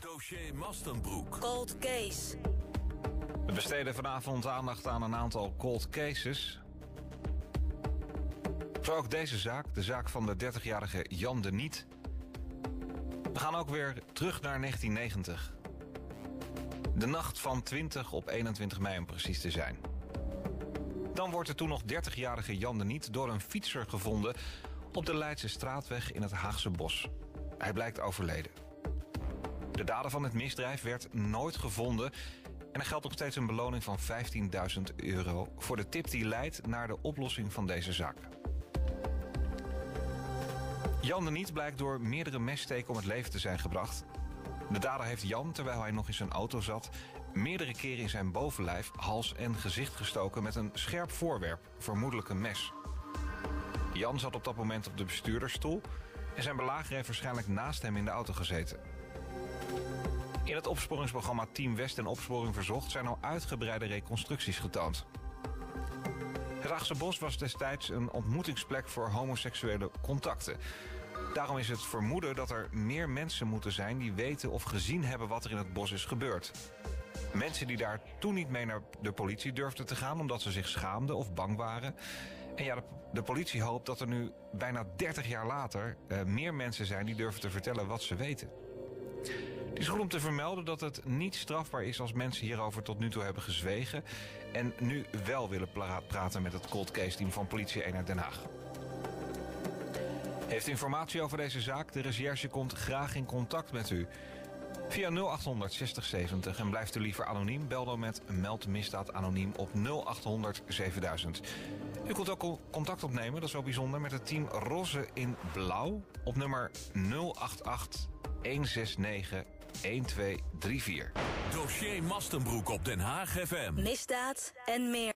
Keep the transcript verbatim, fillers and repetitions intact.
Dossier Mastenbroek. Cold case. We besteden vanavond aandacht aan een aantal cold cases. Zo ook deze zaak, de zaak van de dertigjarige Jan de Niet. We gaan ook weer terug naar negentien negentig. De nacht van twintig op eenentwintig mei om precies te zijn. Dan wordt de toen nog dertigjarige Jan de Niet door een fietser gevonden op de Leidse straatweg in het Haagse bos. Hij blijkt overleden. De dader van het misdrijf werd nooit gevonden en er geldt nog steeds een beloning van vijftienduizend euro... voor de tip die leidt naar de oplossing van deze zaak. Jan de Niet blijkt door meerdere messteken om het leven te zijn gebracht. De dader heeft Jan, terwijl hij nog in zijn auto zat, meerdere keren in zijn bovenlijf, hals en gezicht gestoken met een scherp voorwerp, vermoedelijk een mes. Jan zat op dat moment op de bestuurdersstoel en zijn belager heeft waarschijnlijk naast hem in de auto gezeten. In het opsporingsprogramma Team West en Opsporing Verzocht zijn al uitgebreide reconstructies getoond. Het Haagse bos was destijds een ontmoetingsplek voor homoseksuele contacten. Daarom is het vermoeden dat er meer mensen moeten zijn die weten of gezien hebben wat er in het bos is gebeurd. Mensen die daar toen niet mee naar de politie durfden te gaan omdat ze zich schaamden of bang waren. En ja, de, de politie hoopt dat er nu bijna dertig jaar later eh, meer mensen zijn die durven te vertellen wat ze weten. Het is goed om te vermelden dat het niet strafbaar is als mensen hierover tot nu toe hebben gezwegen en nu wel willen pra- praten met het cold case team van Politie één uit Den Haag. Heeft informatie over deze zaak? De recherche komt graag in contact met u. Via nul acht honderd zestig zeventig en blijft u liever anoniem? Bel dan met Meld Misdaad Anoniem op nul acht honderd zevenduizend. U kunt ook contact opnemen, dat is wel bijzonder, met het team Roze in Blauw op nummer nul acht acht een zes negen een twee drie vier. Dossier Mastenbroek op Den Haag F M. Misdaad en meer.